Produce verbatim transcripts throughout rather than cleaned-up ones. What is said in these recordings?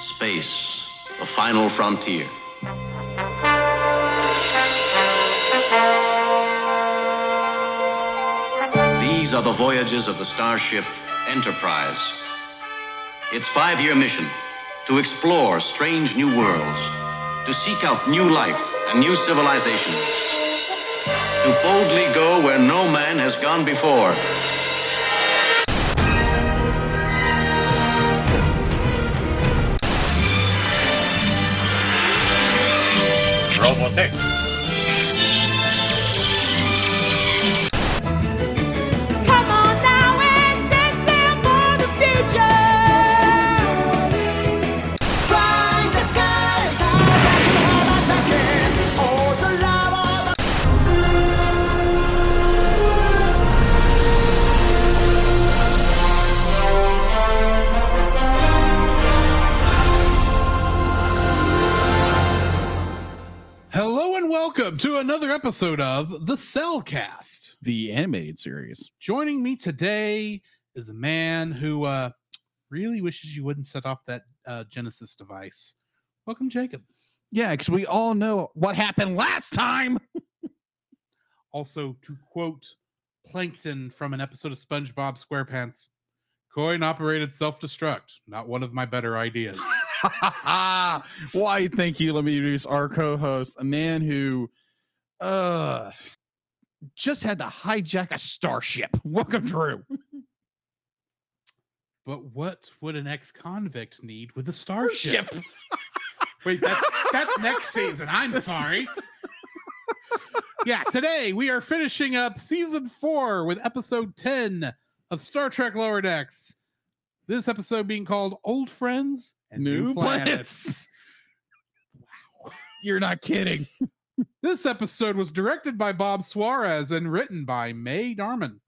Space, the final frontier. These are the voyages of the starship Enterprise. Its five-year mission, to explore strange new worlds, to seek out new life and new civilizations, to boldly go where no man has gone before. Robotech. Come on now and set sail for the future. Climb the sky, all the love of Welcome to another episode of The Cellcast, the animated series. Joining me today is a man who uh, really wishes you wouldn't set off that uh, Genesis device. Welcome, Jacob. Yeah, because we all know what happened last time. Also, to quote Plankton from an episode of SpongeBob SquarePants, coin-operated self-destruct, not one of my better ideas. Why, thank you. Let me introduce our co-host, a man who uh, just had to hijack a starship. Welcome, Drew. But what would an ex-convict need with a starship? Wait, that's, that's next season. I'm sorry. Yeah, today we are finishing up season four with episode ten of Star Trek Lower Decks. This episode being called Old Friends and New, New Planets. Planets. Wow. You're not kidding. This episode was directed by Bob Suarez and written by May Darman.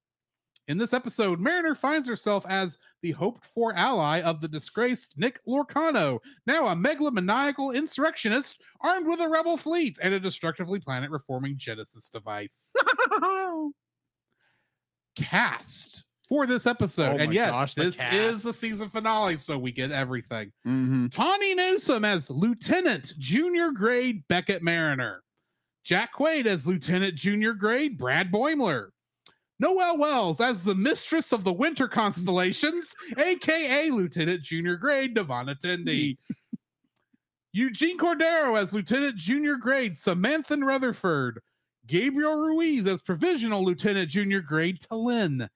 In this episode, Mariner finds herself as the hoped-for ally of the disgraced Nick Locarno, now a megalomaniacal insurrectionist armed with a rebel fleet and a destructively planet-reforming Genesis device. Cast for this episode, oh and yes, gosh, this cat. is the season finale, so we get everything. Mm-hmm. Tawny Newsom as Lieutenant Junior Grade Beckett Mariner, Jack Quaid as Lieutenant Junior Grade Brad Boimler, Noelle Wells as the Mistress of the Winter Constellations, aka Lieutenant Junior Grade Devon Tendi, Eugene Cordero as Lieutenant Junior Grade Samantha Rutherford, Gabriel Ruiz as Provisional Lieutenant Junior Grade Talin,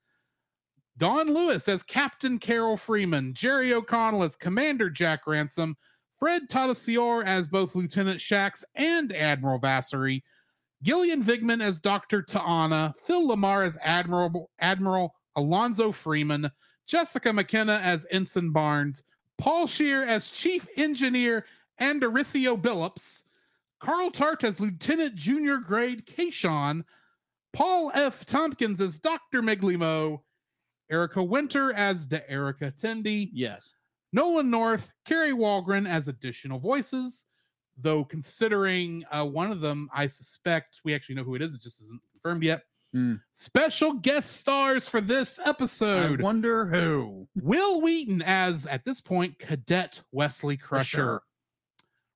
Don Lewis as Captain Carol Freeman, Jerry O'Connell as Commander Jack Ransom, Fred Tatasciore as both Lieutenant Shax and Admiral Vassery, Gillian Vigman as Doctor Ta'ana, Phil Lamar as Admiral, Admiral Alonzo Freeman, Jessica McKenna as Ensign Barnes, Paul Scheer as Chief Engineer Anderithio Billups, Carl Tart as Lieutenant Junior Grade Kayshawn, Paul F. Tompkins as Doctor Miglimo, Erica Winter as De Erica Tendi. Yes. Nolan North, Carrie Walgren as additional voices, though considering uh, one of them, I suspect we actually know who it is. It just isn't confirmed yet. Mm. Special guest stars for this episode. I wonder who. Will Wheaton as, at this point, Cadet Wesley Crusher. Sure.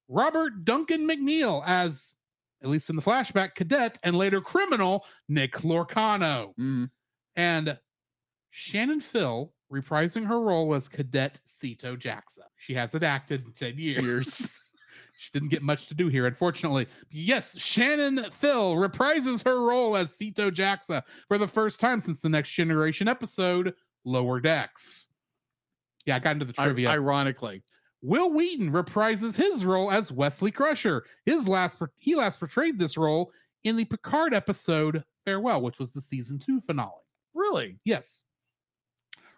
Robert Duncan McNeil as, at least in the flashback, Cadet and later criminal Nick Locarno. Mm. And Shannon Phil reprising her role as Cadet Sito Jaxa. She hasn't acted in ten years. She didn't get much to do here, unfortunately. Yes, Shannon Phil reprises her role as Sito Jaxa for the first time since the Next Generation episode, Lower Decks. Yeah, I got into the trivia. I- ironically. Will Wheaton reprises his role as Wesley Crusher. His last per- He last portrayed this role in the Picard episode, Farewell, which was the season two finale. Really? Yes.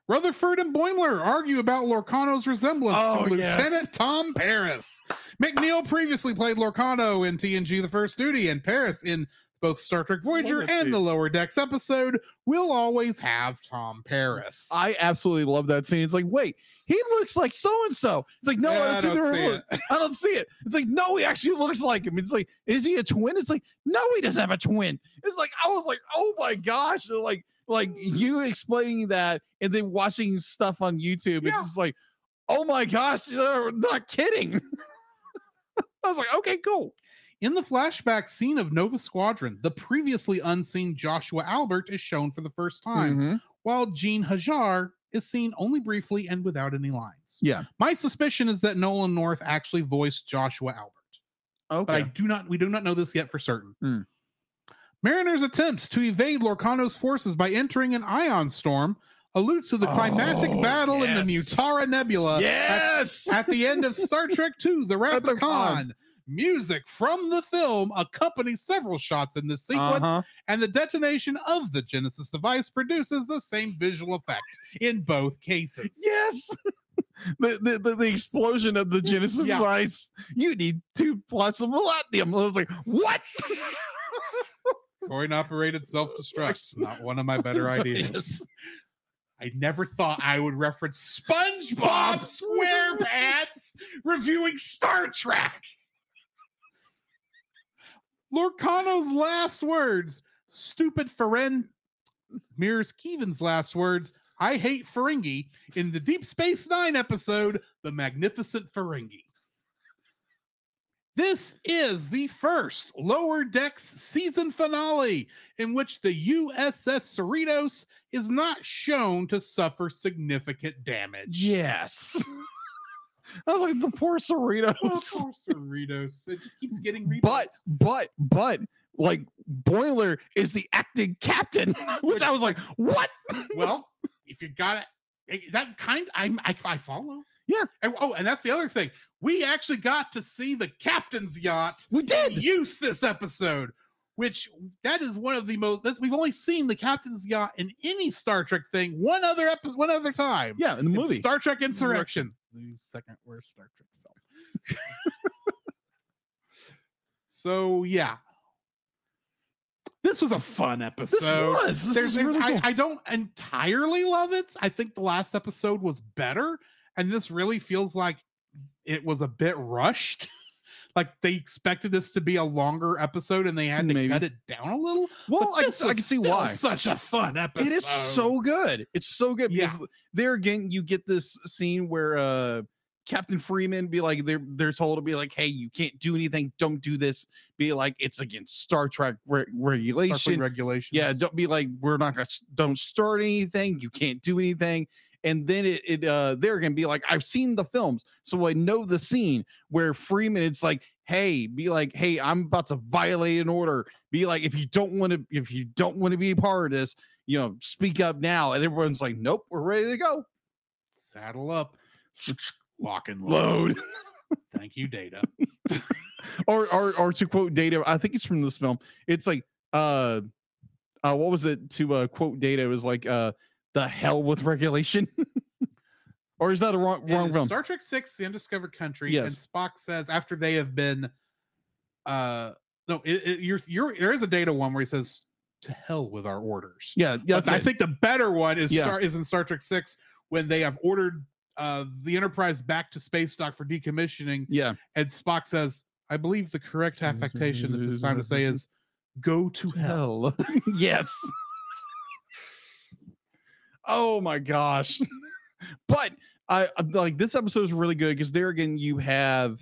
Rutherford and Boimler argue about Lorcano's resemblance oh, to yes. Lieutenant Tom Paris. McNeil previously played Locarno in T N G The First Duty, and Paris in both Star Trek Voyager and see. the Lower Decks episode We'll Always Have Tom Paris. I absolutely love that scene. It's like, wait, he looks like so-and-so. It's like, no, yeah, I, don't I, don't see see it. I don't see it. It's like, no, he actually looks like him. It's like, is he a twin? It's like, no, he doesn't have a twin. It's like, I was like, oh my gosh. They're like, Like you explaining that and then watching stuff on YouTube, yeah. It's just like, oh my gosh, you're not kidding. I was like, okay, cool. In the flashback scene of Nova Squadron, the previously unseen Joshua Albert is shown for the first time, mm-hmm. while Gene Hajar is seen only briefly and without any lines. Yeah. My suspicion is that Nolan North actually voiced Joshua Albert. Okay. But I do not, we do not know this yet for certain. Mm. Mariner's attempts to evade Lorcano's forces by entering an ion storm alludes to the oh, climactic battle yes. in the Mutara Nebula yes! at, at the end of Star Trek two, The Wrath of Khan. Music from the film accompanies several shots in this sequence, uh-huh. and the detonation of the Genesis device produces the same visual effect in both cases. Yes! the, the, the, the explosion of the Genesis yeah. device. You need two plus of molybdenum. I was like, what? Coin-operated self-destruct. Not one of my better ideas. I never thought I would reference SpongeBob SquarePants reviewing Star Trek. Lorcano's last words, stupid Ferengi, mirrors Keevan's last words, I hate Ferengi, in the Deep Space Nine episode, The Magnificent Ferengi. This is the first Lower Decks season finale in which the U S S Cerritos is not shown to suffer significant damage. Yes. I was like, the poor Cerritos. Oh, poor Cerritos. It just keeps getting rebooted. But, but, but, like, Boimler is the acting captain, which I was like, what? Well, if you got it, that kind, I, I, I follow. Yeah. And, oh, and that's the other thing. We actually got to see the captain's yacht. We did. In use this episode, which that is one of the most. That's, we've only seen the captain's yacht in any Star Trek thing one other episode, one other time. Yeah, in the movie Star Trek Insurrection, the second worst Star Trek film. So yeah, this was a fun episode. This was. This there's, there's, really I, cool. I don't entirely love it. I think the last episode was better, and this really feels like it was a bit rushed. Like they expected this to be a longer episode and they had to Maybe. cut it down a little. Well, I, I can see why. Such a fun episode. It is so good. It's so good. Yeah. Because there again, you get this scene where uh, Captain Freeman be like, they're, they're told to be like, hey, you can't do anything. Don't do this. Be like, it's against Star Trek re- regulation. Regulation. Yeah. Don't be like, we're not going to, don't start anything. You can't do anything. And then it, it uh, they're going to be like, I've seen the films, so I know the scene where Freeman, it's like, hey, be like, hey, I'm about to violate an order. Be like, if you don't want to, if you don't want to be a part of this, you know, speak up now. And everyone's like, nope, we're ready to go. Saddle up. Lock and load. load. Thank you, Data. or, or, or to quote Data, I think it's from this film. It's like, uh, uh what was it to uh, quote Data? It was like, uh, the hell with regulation? Or is that a wrong wrong film? Star Trek six, The Undiscovered Country, yes. And Spock says after they have been uh no, it, it, you're you're there is a Data one where he says to hell with our orders. Yeah, yeah. I think the better one is yeah. Star is in Star Trek six when they have ordered uh the Enterprise back to space dock for decommissioning. Yeah. And Spock says, I believe the correct affectation at this time to say is go to hell. Yes. Oh my gosh. But I like this episode is really good because there again you have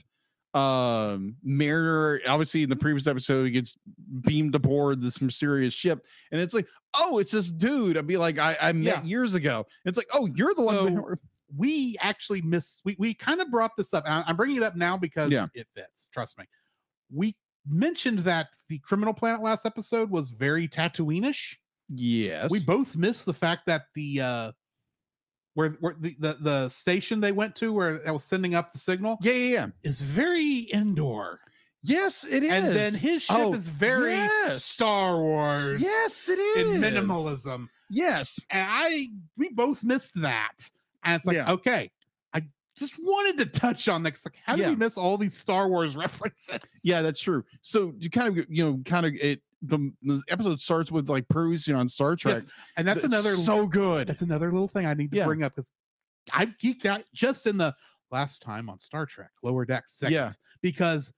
um Mariner, obviously in the previous episode he gets beamed aboard this mysterious ship and it's like, oh, it's this dude I'd be like I, I met yeah. years ago. It's like, oh, you're the so one who... we actually missed we, we kind of brought this up. I'm bringing it up now because yeah. it fits, trust me. We mentioned that the criminal planet last episode was very Tatooine-ish. Yes, we both missed the fact that the uh where where the, the the station they went to where that was sending up the signal yeah yeah, yeah. is very indoor. Yes, it is. And then his ship oh, is very yes. Star Wars. Yes, it is. In minimalism. Yes, and I we both missed that. And it's like yeah. okay, I just wanted to touch on this. Like, how did yeah. we miss all these Star Wars references? Yeah, that's true. So you kind of you know kind of it. The, the episode starts with like perusing on Star Trek, yes. and that's, that's another so good. That's another little thing I need to yeah. bring up because I geeked out just in the last time on Star Trek Lower Decks second yeah. because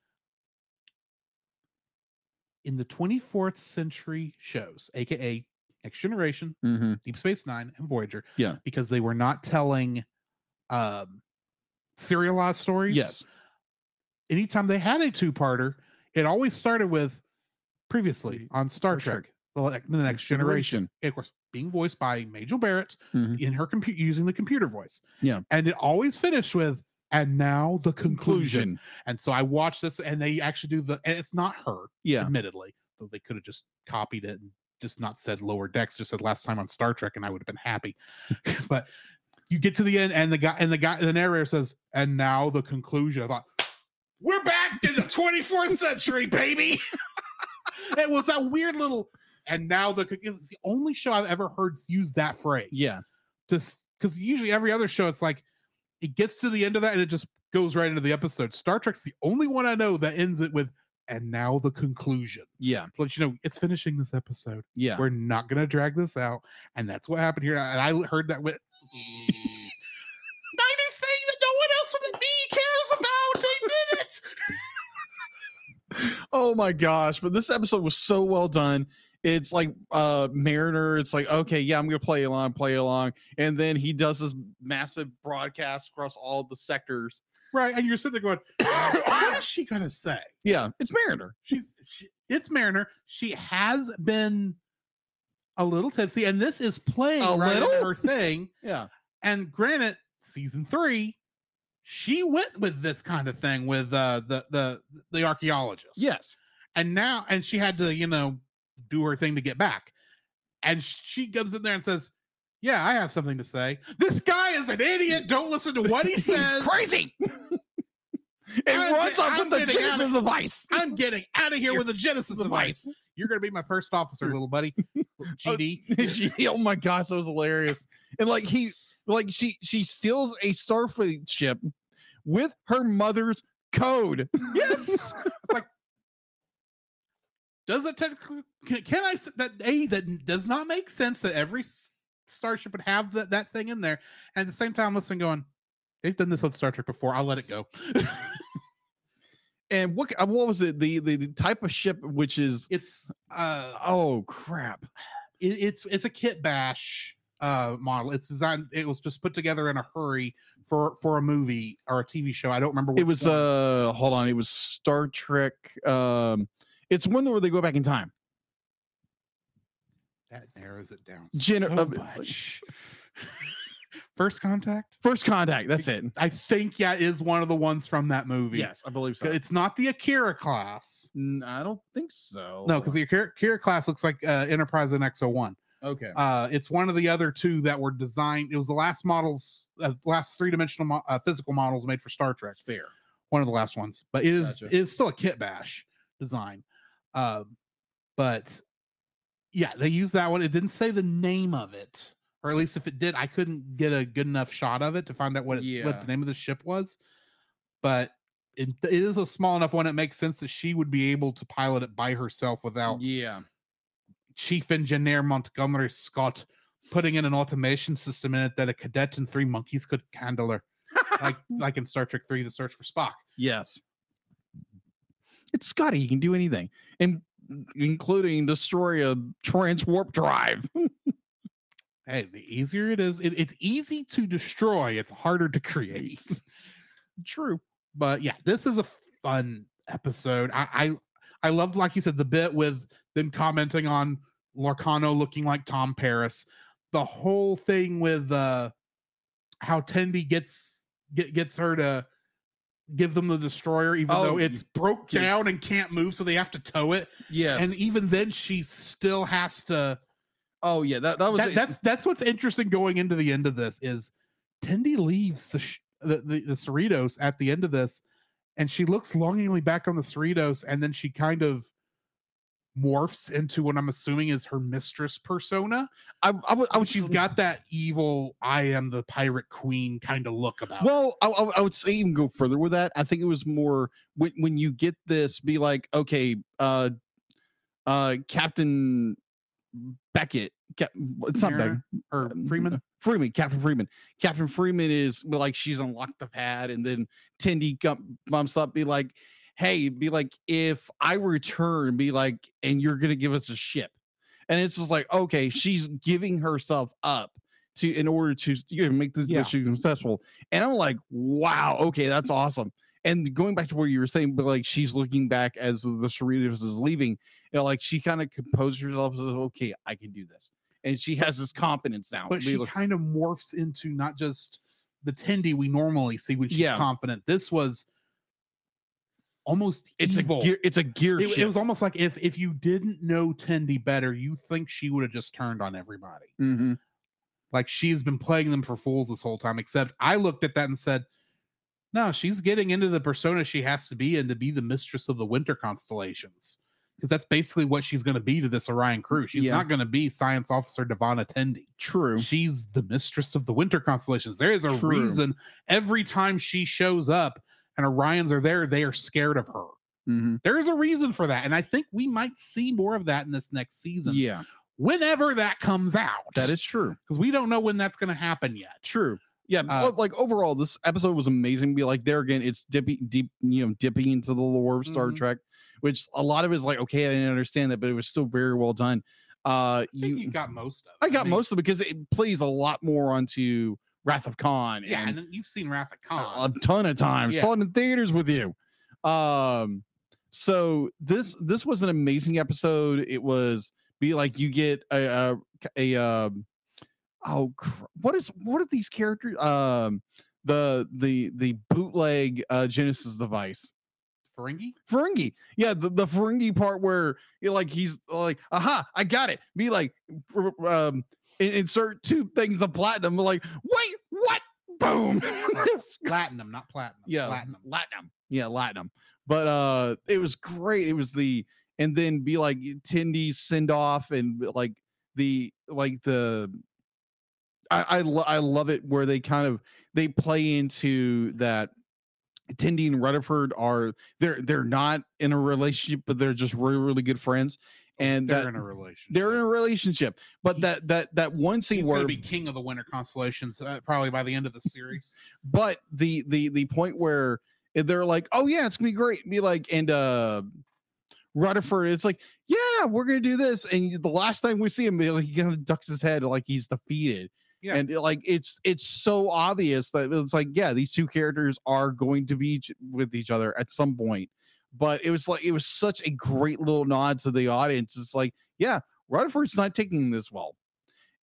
in the twenty-fourth century shows, aka Next Generation, mm-hmm. Deep Space Nine, and Voyager, yeah, because they were not telling um serialized stories. Yes. Anytime they had a two-parter, it always started with previously on Star Trek, Trek, the, the Next Generation. Generation. Of course, being voiced by Majel Barrett mm-hmm. in her computer, using the computer voice. Yeah. And it always finished with, and now the conclusion. conclusion. And so I watched this, and they actually do the, and it's not her, yeah. admittedly. So they could have just copied it and just not said Lower Decks, just said last time on Star Trek, and I would have been happy. But you get to the end, and the guy, and the guy, the narrator says, and now the conclusion. I thought, we're back in the twenty-fourth century, baby. It was that weird little, and now the, it's the only show I've ever heard use that phrase. Yeah. Just because usually every other show, it's like it gets to the end of that and it just goes right into the episode. Star Trek's the only one I know that ends it with, and now the conclusion. Yeah. To let you know, it's finishing this episode. Yeah. We're not going to drag this out. And that's what happened here. And I heard that with anything that no one else but me cares about. They did it. Oh my gosh, but this episode was so well done. It's like uh Mariner, it's like, okay, yeah, I'm gonna play along, play along, and then he does this massive broadcast across all the sectors, right? And you're sitting there going, what is she gonna say? Yeah, it's Mariner. She's she, it's Mariner. She has been a little tipsy, and this is playing a right little her thing. Yeah. And granted, season three, she went with this kind of thing with uh, the the the archaeologist. Yes, and now and she had to, you know, do her thing to get back, and she comes in there and says, "Yeah, I have something to say. This guy is an idiot. Don't listen to what he says. He's crazy. It runs off with the Genesis of, device. I'm getting out of here You're, with the Genesis device. device. You're gonna be my first officer, little buddy. G D. Oh, oh my gosh, that was hilarious. And like he." Like she she steals a Starfleet ship with her mother's code. Yes. It's like, does it technically can, can I that a that does not make sense that every starship would have that that thing in there, and at the same time listening going, they've done this on Star Trek before, I'll let it go. And what what was it the, the the type of ship, which is it's uh oh crap it, it's it's a kitbash uh model. It's designed, it was just put together in a hurry for for a movie or a T V show. I don't remember what it was. One. uh hold on it was Star Trek, um it's one where they go back in time. That narrows it down Gen- so uh, much. First Contact? First Contact, that's it. I think yeah is one of the ones from that movie. Yes, I believe so. It's not the Akira class. No, I don't think so. No, because the Akira, Akira class looks like uh, Enterprise and X oh one. Okay. Uh, it's one of the other two that were designed. It was the last models, uh, last three-dimensional mo- uh, physical models made for Star Trek. Fair. One of the last ones, but it is gotcha. It's still a kitbash design. Uh, but yeah, they used that one. It didn't say the name of it, or at least if it did, I couldn't get a good enough shot of it to find out what it, yeah. what the name of the ship was. But it, it is a small enough one. It makes sense that she would be able to pilot it by herself without. Yeah. Chief Engineer Montgomery Scott putting in an automation system in it that a cadet and three monkeys could handle her, like like in Star Trek three, The Search for Spock. Yes, it's Scotty. He can do anything, and including destroy a transwarp drive. Hey, the easier it is, it, it's easy to destroy. It's harder to create. True, but yeah, this is a fun episode. I. I I loved, like you said, the bit with them commenting on Locarno looking like Tom Paris. The whole thing with uh, how Tendi gets get, gets her to give them the destroyer, even oh, though it's broke yeah. down and can't move, so they have to tow it. Yes. And even then, she still has to. Oh yeah, that that was that, that's that's what's interesting going into the end of this is Tendi leaves the sh- the, the the Cerritos at the end of this. And she looks longingly back on the Cerritos, and then she kind of morphs into what I'm assuming is her mistress persona. I, I, I, I would, she's got that evil, I am the pirate queen kind of look about. Well, I, I would say even go further with that. I think it was more when when you get this, be like, okay, uh, uh, Captain Beckett. Cap, it's not Beckett or Freeman. Freeman, Captain Freeman. Captain Freeman is like, she's unlocked the pad, and then Tendi bumps up, be like, hey, be like, if I return, be like, and you're going to give us a ship. And it's just like, okay, she's giving herself up to in order to you know, make this yeah. mission successful. And I'm like, wow, okay, that's awesome. And going back to where you were saying, but like she's looking back as the Cerritos is leaving, you know, like she kind of composed herself, says, okay, I can do this. And she has this confidence now. But she looking. kind of morphs into not just the Tendi we normally see when she's yeah. confident. This was almost it's evil. a gear, it's a gear it, shift. It was almost like if if you didn't know Tendi better, you think she would have just turned on everybody. Mm-hmm. Like she's been playing them for fools this whole time. Except I looked at that and said, no, she's getting into the persona she has to be in to be the mistress of the winter constellations. Because that's basically what she's going to be to this Orion crew. She's yeah. not going to be science officer Devon Tendi. True. She's the mistress of the winter constellations. There is a True. reason every time she shows up and Orions are there, they are scared of her. Mm-hmm. There is a reason for that. And I think we might see more of that in this next season. Yeah. Whenever that comes out. That is true. Because we don't know when that's going to happen yet. True. Yeah, uh, like overall, this episode was amazing. Be like there again, it's dipping deep, you know, dipping into the lore of Star mm-hmm. Trek, which a lot of it is like, okay, I didn't understand that, but it was still very well done. Uh, you, you got most of it. I got I mean, most of it because it plays a lot more onto Wrath of Khan. Yeah, and, and you've seen Wrath of Khan a, a ton of times. Yeah. Saw it in theaters with you. Um, so this this was an amazing episode. It was be like you get a a. a, a Oh, what is what are these characters? Um, the the the bootleg uh, Genesis device, Ferengi, Ferengi, yeah, the, the Ferengi part where you're like he's like, aha, I got it. Be like, um, insert two things of platinum. Like, wait, what? Boom, platinum, not platinum. Yeah, platinum, platinum. Yeah, platinum. But uh, it was great. It was the and then be like Tendi's send off and like the like the. I I, lo- I love it where they kind of they play into that Tendi and Rutherford are they're they're not in a relationship, but they're just really really good friends. And they're that, in a relationship. They're in a relationship. But he, that that that one scene he's where he's going to be king of the winter constellations uh, probably by the end of the series. But the the the point where they're like, oh yeah, it's gonna be great. Be like and uh, Rutherford, it's like yeah, we're gonna do this. And the last time we see him, he kind of ducks his head like he's defeated. Yeah. And it, like it's it's so obvious that it's like yeah these two characters are going to be each, with each other at some point, but it was like it was such a great little nod to the audience. It's like yeah Rutherford's not taking this well,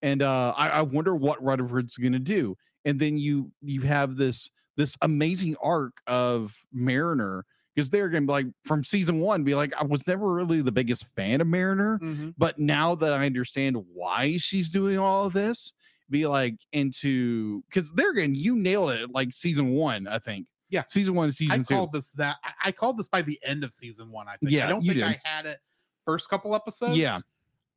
and uh, I, I wonder what Rutherford's gonna do. And then you you have this this amazing arc of Mariner because they're gonna be like from season one be like I was never really the biggest fan of Mariner, mm-hmm. but now that I understand why she's doing all of this. Be like into because they're gonna you nailed it like season one I think yeah season one season I two. called this that I, I called this by the end of season one I think yeah I don't think did. I had it first couple episodes yeah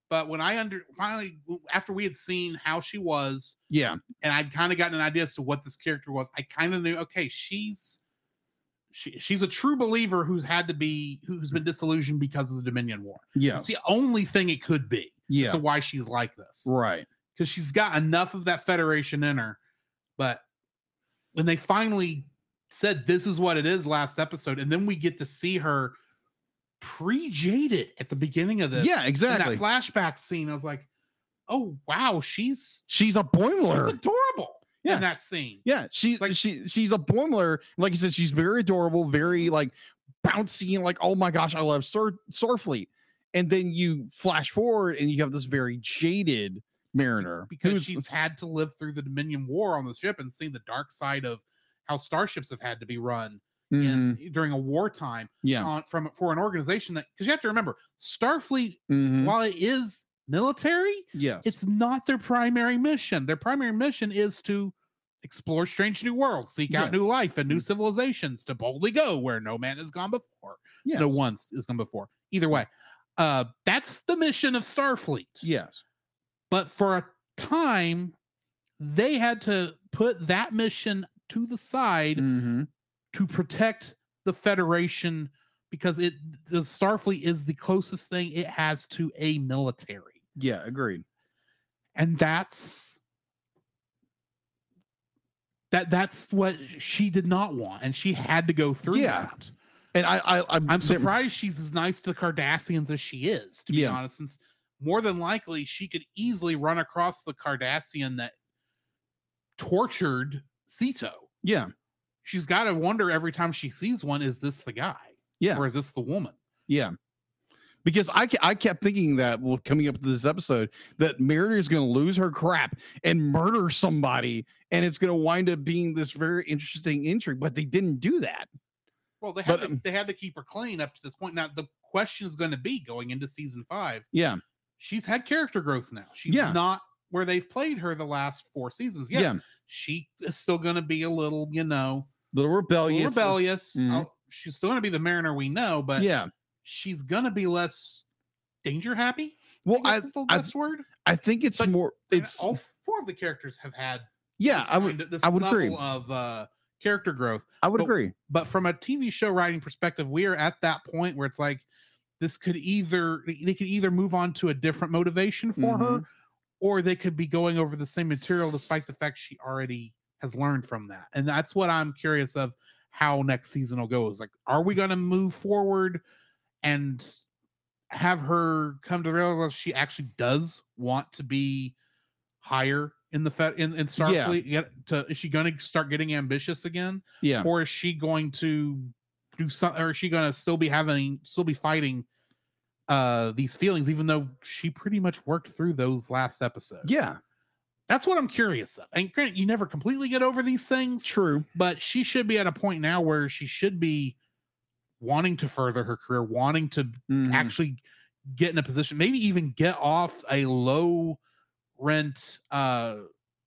but when I under finally after we had seen how she was yeah and I'd kind of gotten an idea as to what this character was I kind of knew okay she's she she's a true believer who's had to be who's been disillusioned because of the Dominion War yeah it's the only thing it could be yeah so why she's like this right. Because she's got enough of that Federation in her. But when they finally said this is what it is last episode, and then we get to see her pre-jaded at the beginning of this. Yeah, exactly. In that flashback scene, I was like, oh, wow, she's... She's a Boimler. She's adorable yeah. in that scene. Yeah, she's like she she's a Boimler. Like you said, she's very adorable, very like bouncy and like, oh my gosh, I love Star- Starfleet. And then you flash forward and you have this very jaded... Mariner because Who's, she's had to live through the Dominion War on the ship and seen the dark side of how starships have had to be run mm-hmm. in during a wartime yeah on, from for an organization that because you have to remember Starfleet mm-hmm. while it is military yes it's not their primary mission their primary mission is to explore strange new worlds seek yes. out new life and new mm-hmm. civilizations to boldly go where no man has gone before yes. no one's has gone before either way uh that's the mission of Starfleet yes. But for a time, they had to put that mission to the side mm-hmm. to protect the Federation because it the Starfleet is the closest thing it has to a military. Yeah, agreed. And that's that that's what she did not want, and she had to go through yeah. that. And I, I I'm, I'm surprised she's as nice to the Cardassians as she is, to be yeah. honest. Since more than likely, she could easily run across the Cardassian that tortured Sito. Yeah. She's got to wonder every time she sees one, is this the guy? Yeah. Or is this the woman? Yeah. Because I, I kept thinking that, well, coming up to this episode, that Mariner is going to lose her crap and murder somebody, and it's going to wind up being this very interesting intrigue, but they didn't do that. Well, they had, but, to, they had to keep her clean up to this point. Now, the question is going to be, going into season five, yeah, she's had character growth now. She's yeah. not where they've played her the last four seasons. Yes, yeah. She is still going to be a little, you know, little rebellious. Little rebellious. Mm-hmm. She's still going to be the Mariner we know, but yeah. she's gonna be less danger happy. Well, I, I is the best I, word. I think it's but more. It's all four of the characters have had. Yeah, this I would. Kind of, this I would level agree. Of uh, character growth. I would but, agree. But from a T V show writing perspective, we are at that point where it's like this could either they could either move on to a different motivation for mm-hmm. her, or they could be going over the same material despite the fact she already has learned from that. And that's what I'm curious of how next season will go. Is like, are we going to move forward and have her come to the realization she actually does want to be higher in the Fed in, in Starfleet? Yeah. To, is she going to start getting ambitious again? Yeah. Or is she going to do something? Or is she going to still be having, still be fighting uh, these feelings, even though she pretty much worked through those last episodes? Yeah. That's what I'm curious of. And granted, you never completely get over these things. True. But she should be at a point now where she should be wanting to further her career, wanting to mm. actually get in a position, maybe even get off a low rent uh,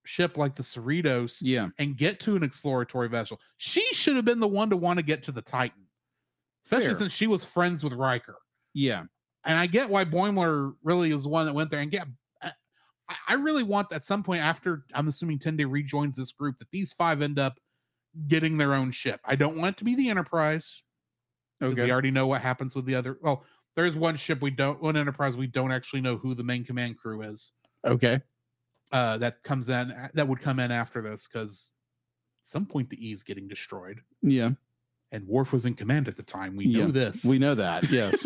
ship like the Cerritos yeah. and get to an exploratory vessel. She should have been the one to want to get to the Titan, especially Fair. Since she was friends with Riker. Yeah. And I get why Boimler really was the one that went there. And get, I, I really want at some point after, I'm assuming Tendi rejoins this group, that these five end up getting their own ship. I don't want it to be the Enterprise. Okay. We already know what happens with the other. Well, there's one ship we don't, one Enterprise we don't actually know who the main command crew is. Okay, uh, that comes in. That would come in after this because at some point the E is getting destroyed. Yeah, and Worf was in command at the time. We yeah. know this. We know that. Yes,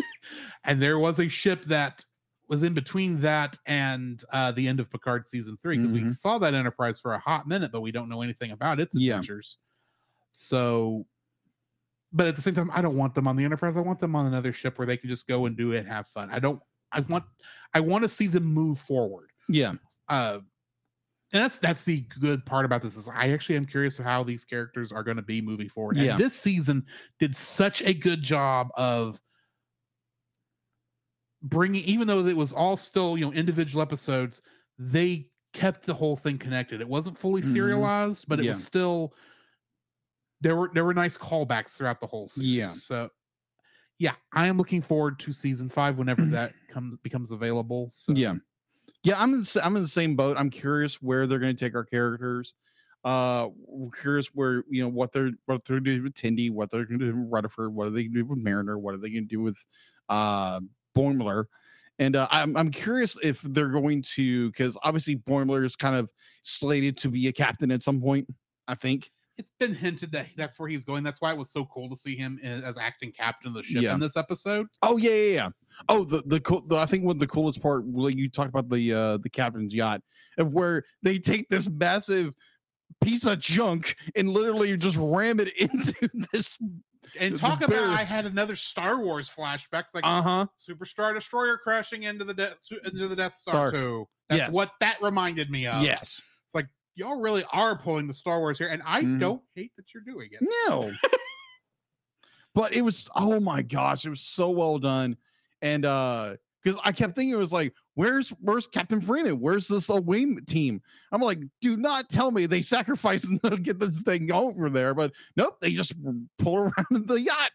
and there was a ship that was in between that and uh, the end of Picard season three because mm-hmm. we saw that Enterprise for a hot minute, but we don't know anything about its adventures. Yeah. So. But at the same time, I don't want them on the Enterprise. I want them on another ship where they can just go and do it and have fun. I don't. I want. I want to see them move forward. Yeah. Uh, and that's that's the good part about this is I actually am curious of how these characters are going to be moving forward. Yeah. And this season did such a good job of bringing, even though it was all still you know individual episodes, they kept the whole thing connected. It wasn't fully serialized, mm-hmm. but it yeah. was still. There were there were nice callbacks throughout the whole season. Yeah. So, yeah, I am looking forward to season five whenever that comes becomes available. So. Yeah, yeah, I'm in I'm in the same boat. I'm curious where they're going to take our characters. Uh, we're curious where you know what they're what they're doing with Tendi, what they're going to do with Rutherford, what are they going to do with Mariner, what are they going to do with uh, Boimler, and uh, I'm I'm curious if they're going to because obviously Boimler is kind of slated to be a captain at some point. I think. It's been hinted that that's where he's going. That's why it was so cool to see him as acting captain of the ship yeah. in this episode. Oh yeah, yeah, yeah. Oh, the the cool. The, I think one of the coolest part. Like you talked about the uh, the captain's yacht, of where they take this massive piece of junk and literally just ram it into this. And talk about I had another Star Wars flashback. Like uh huh. Super Star Destroyer crashing into the de- into the Death Star. Star. Too. That's yes. what that reminded me of. Yes. It's like. Y'all really are pulling the Star Wars here, and I mm. don't hate that you're doing it. No. But it was, oh my gosh, it was so well done. And uh, because I kept thinking it was like, where's where's Captain Freeman? Where's this away team? I'm like, do not tell me they sacrificed and get this thing over there, but nope, they just pull around the yacht.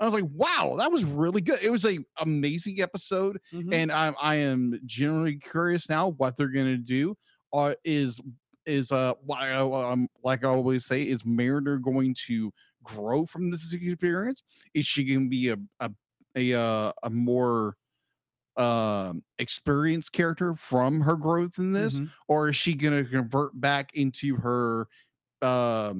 I was like, wow, that was really good. It was an amazing episode, mm-hmm. and I I am generally curious now what they're gonna do. Uh, is Is uh like I, um, like I always say, is Mariner going to grow from this experience? Is she going to be a a a, uh, a more uh, experienced character from her growth in this, mm-hmm. or is she going to convert back into her uh,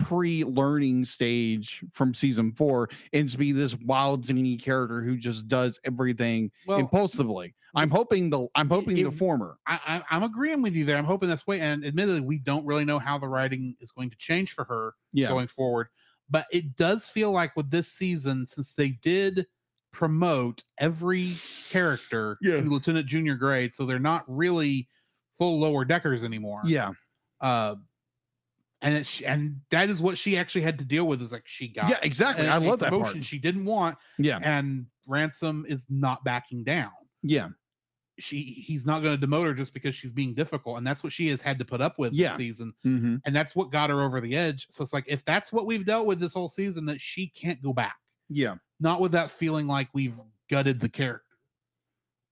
pre-learning stage from season four and be this wild zany character who just does everything well, impulsively? I'm hoping the I'm hoping it, the former. I, I I'm agreeing with you there. I'm hoping that's way. And admittedly, we don't really know how the writing is going to change for her yeah. going forward. But it does feel like with this season, since they did promote every character yeah. to Lieutenant Junior grade, so they're not really full lower deckers anymore. Yeah. Uh, and it sh- and that is what she actually had to deal with. Is like she got yeah exactly. A, I love that part. She didn't want yeah. And Ransom is not backing down. Yeah. She he's not going to demote her just because she's being difficult, and that's what she has had to put up with yeah. this season, mm-hmm. and that's what got her over the edge. So it's like, if that's what we've dealt with this whole season, that she can't go back. Yeah, not without feeling like we've gutted the character.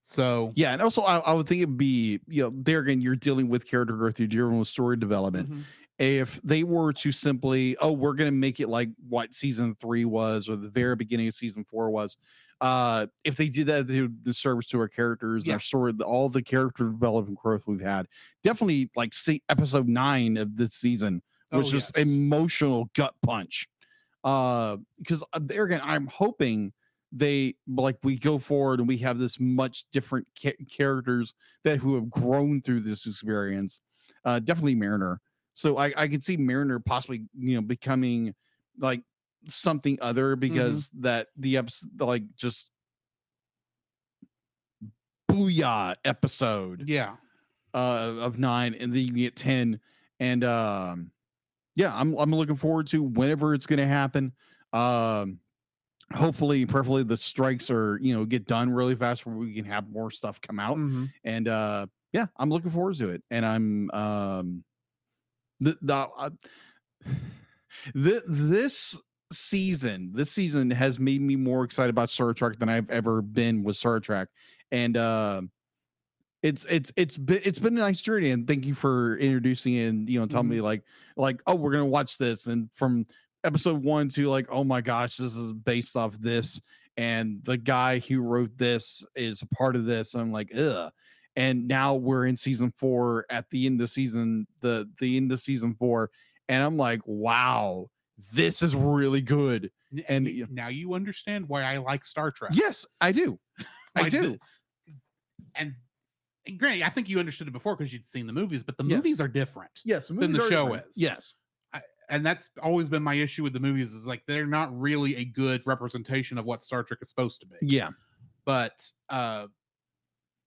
So yeah, and also I, I would think it'd be, you know, there again, you're dealing with character growth, you're dealing with story development. Mm-hmm. If they were to simply, oh, we're going to make it like what season three was, or the very beginning of season four was. Uh, if they did that, they would do service to our characters, yeah. and our story, all the character development growth we've had. Definitely, like, see, episode nine of this season was oh, just yes. emotional gut punch. Uh, because there again, I'm hoping they like we go forward and we have this much different ca- characters that who have grown through this experience. Uh, definitely Mariner. So I, I could see Mariner possibly, you know, becoming like something other, because mm-hmm. that the episode, like, just booyah episode yeah uh of nine, and then you get ten, and um yeah i'm i'm looking forward to whenever it's going to happen. Um hopefully, preferably the strikes are, you know, get done really fast where we can have more stuff come out, mm-hmm. and uh yeah I'm looking forward to it. And i'm um the, the uh, the this season this season has made me more excited about Star Trek than I've ever been with Star Trek, and uh it's it's it's been it's been a nice journey. And thank you for introducing and, you know, telling mm-hmm. me like like oh, we're gonna watch this, and from episode one to like, oh my gosh, this is based off this, and the guy who wrote this is a part of this, and I'm like, ugh. And now we're in season four at the end of season the the end of season four, and I'm like, wow, this is really good. And now you understand why I like Star Trek. Yes, I do. I do. And, and granted, I think you understood it before because you'd seen the movies, but the yeah. movies are different yes, the movies than the show different. Is. Yes. I, and that's always been my issue with the movies, is like, they're not really a good representation of what Star Trek is supposed to be. Yeah. But uh,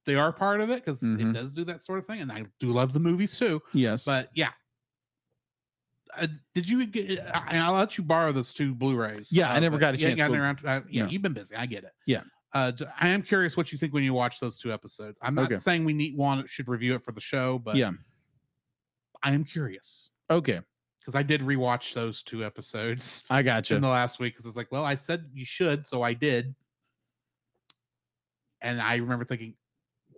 they are part of it because mm-hmm. it does do that sort of thing. And I do love the movies too. Yes. But yeah. Uh, did you get? I, I'll let you borrow those two Blu-rays. Yeah, so, I never got a chance. Got so, around to, I, yeah, no. You've been busy. I get it. Yeah, uh, I am curious what you think when you watch those two episodes. I'm not okay. saying we need one should review it for the show, but yeah, I am curious. Okay, because I did rewatch those two episodes. I got you in the last week because it's like, well, I said you should, so I did, and I remember thinking,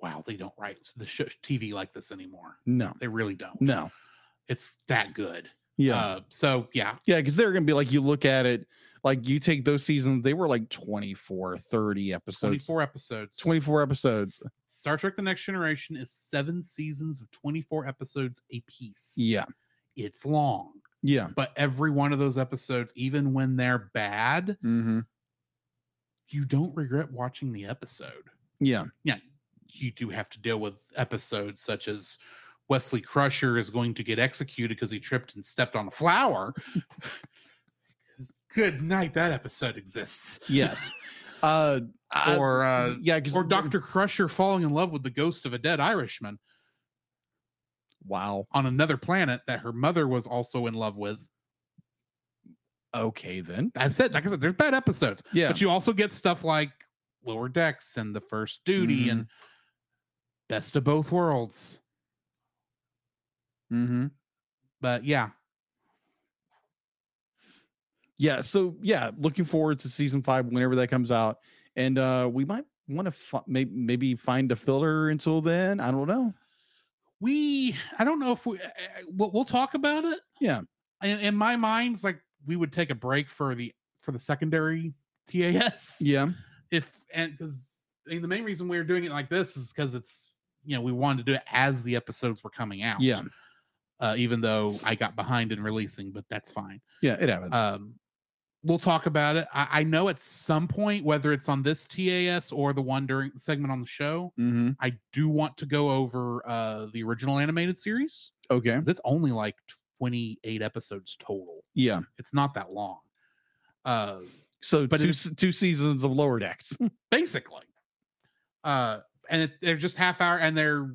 wow, they don't write the show, T V like this anymore. No, they really don't. No, it's that good. Yeah. Uh, so yeah. Yeah. Cause they're going to be like, you look at it, like you take those seasons, they were like twenty-four, thirty episodes, twenty-four episodes, twenty-four episodes. Star Trek: The Next Generation is seven seasons of twenty-four episodes a piece. Yeah. It's long. Yeah. But every one of those episodes, even when they're bad, mm-hmm. you don't regret watching the episode. Yeah. Yeah. You do have to deal with episodes such as Wesley Crusher is going to get executed because he tripped and stepped on a flower. Good night, that episode exists. Yes. Uh, or uh, yeah, or Doctor Crusher falling in love with the ghost of a dead Irishman. Wow. On another planet that her mother was also in love with. Okay, then. I said, like I said, there's bad episodes. Yeah. But you also get stuff like Lower Decks and The First Duty mm-hmm. and Best of Both Worlds. Mm-hmm. But yeah. Yeah. So yeah, looking forward to season five whenever that comes out. And uh, we might want to f- maybe, maybe find a filler until then. I don't know. We, I don't know if we, uh, we'll, we'll talk about it. Yeah. In, in my mind, it's like we would take a break for the, for the secondary T A S. Yeah. If, and cause I mean, the main reason we were doing it like this is cause it's, you know, we wanted to do it as the episodes were coming out. Yeah. Uh, even though I got behind in releasing, but that's fine. Yeah, it happens. Um, we'll talk about it. I, I know at some point, whether it's on this T A S or the one during the segment on the show, mm-hmm. I do want to go over uh, the original animated series. Okay. Because it's only like twenty-eight episodes total. Yeah. It's not that long. Uh, so but two, two seasons of Lower Decks. Basically. Uh, and it's, they're just half hour, and they're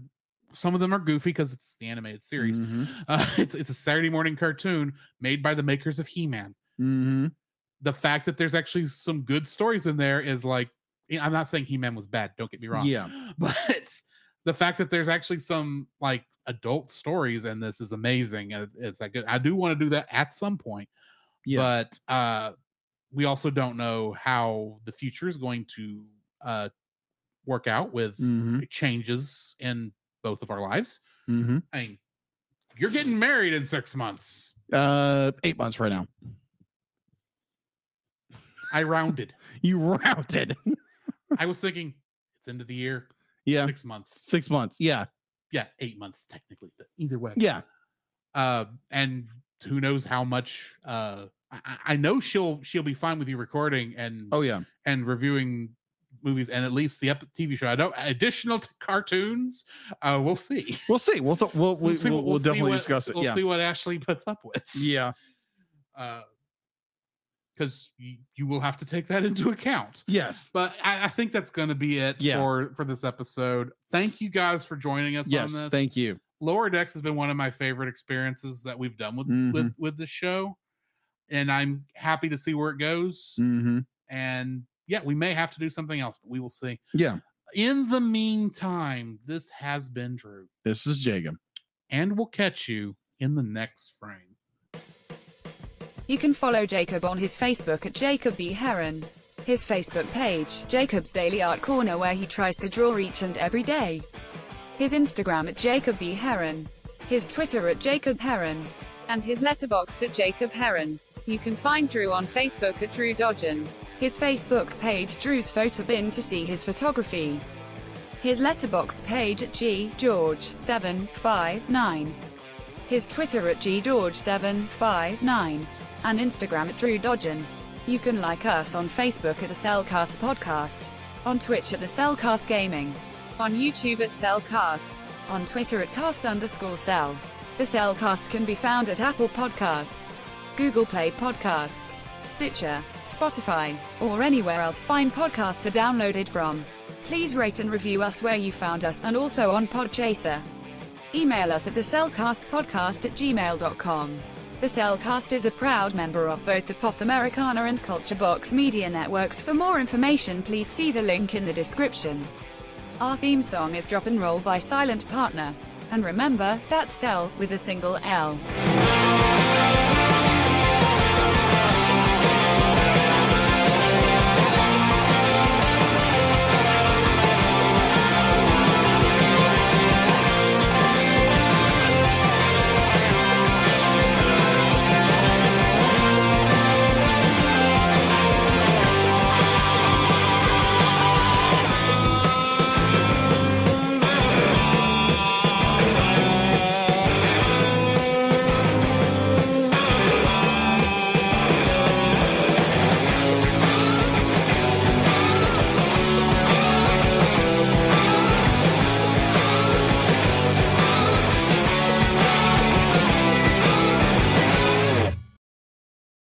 some of them are goofy because it's the animated series. Mm-hmm. Uh, it's, it's a Saturday morning cartoon made by the makers of He-Man. Mm-hmm. The fact that there's actually some good stories in there is like, I'm not saying He-Man was bad. Don't get me wrong. Yeah. But the fact that there's actually some like adult stories in this is amazing. It's like, I do want to do that at some point, yeah. But uh, we also don't know how the future is going to uh, work out with mm-hmm. changes in both of our lives. Mm-hmm. I mean, you're getting married in six months, uh, eight months right now. I rounded. You rounded. I was thinking it's end of the year. Yeah. Six months. Six months. Yeah. Yeah. Eight months, technically. But either way. Yeah. Uh, and who knows how much uh I, I know she'll she'll be fine with you recording and oh yeah and reviewing movies and at least the T V show. I don't additional t- cartoons. Uh we'll see. We'll see. We'll t- we'll, we'll, see, we'll, we'll definitely what, discuss it. We'll yeah. see what Ashley puts up with. Yeah. Uh Because you, you will have to take that into account. Yes. But I, I think that's going to be it yeah. for, for this episode. Thank you guys for joining us yes, on this. Thank you. Lower Decks has been one of my favorite experiences that we've done with, mm-hmm. with, with the show. And I'm happy to see where it goes. Mm-hmm. And yeah, we may have to do something else, but we will see. Yeah. In the meantime, this has been Drew. This is Jacob. And we'll catch you in the next frame. You can follow Jacob on his Facebook at Jacob B. Heron. His Facebook page, Jacob's Daily Art Corner, where he tries to draw each and every day. His Instagram at Jacob B. Heron. His Twitter at Jacob Heron. And his Letterboxd at Jacob Heron. You can find Drew on Facebook at Drew Dodgen. His Facebook page, Drew's Photo Bin, to see his photography. His Letterboxd page at G. George seven five nine. His Twitter at G. George seven five nine. And Instagram at Drew Dodgen. You can like us on Facebook at The Cellcast Podcast, on Twitch at The Cellcast Gaming, on YouTube at Cellcast, on Twitter at cast underscore cell. The Cellcast can be found at Apple Podcasts, Google Play Podcasts, Stitcher, Spotify, or anywhere else fine podcasts are downloaded from. Please rate and review us where you found us, and also on Podchaser. Email us at the cellcast podcast at gmail dot com. The Cellcast is a proud member of both the Pop Americana and Culture Box media networks. For more information, please see the link in the description. Our theme song is Drop and Roll by Silent Partner. And remember, that's Cell, with a single L.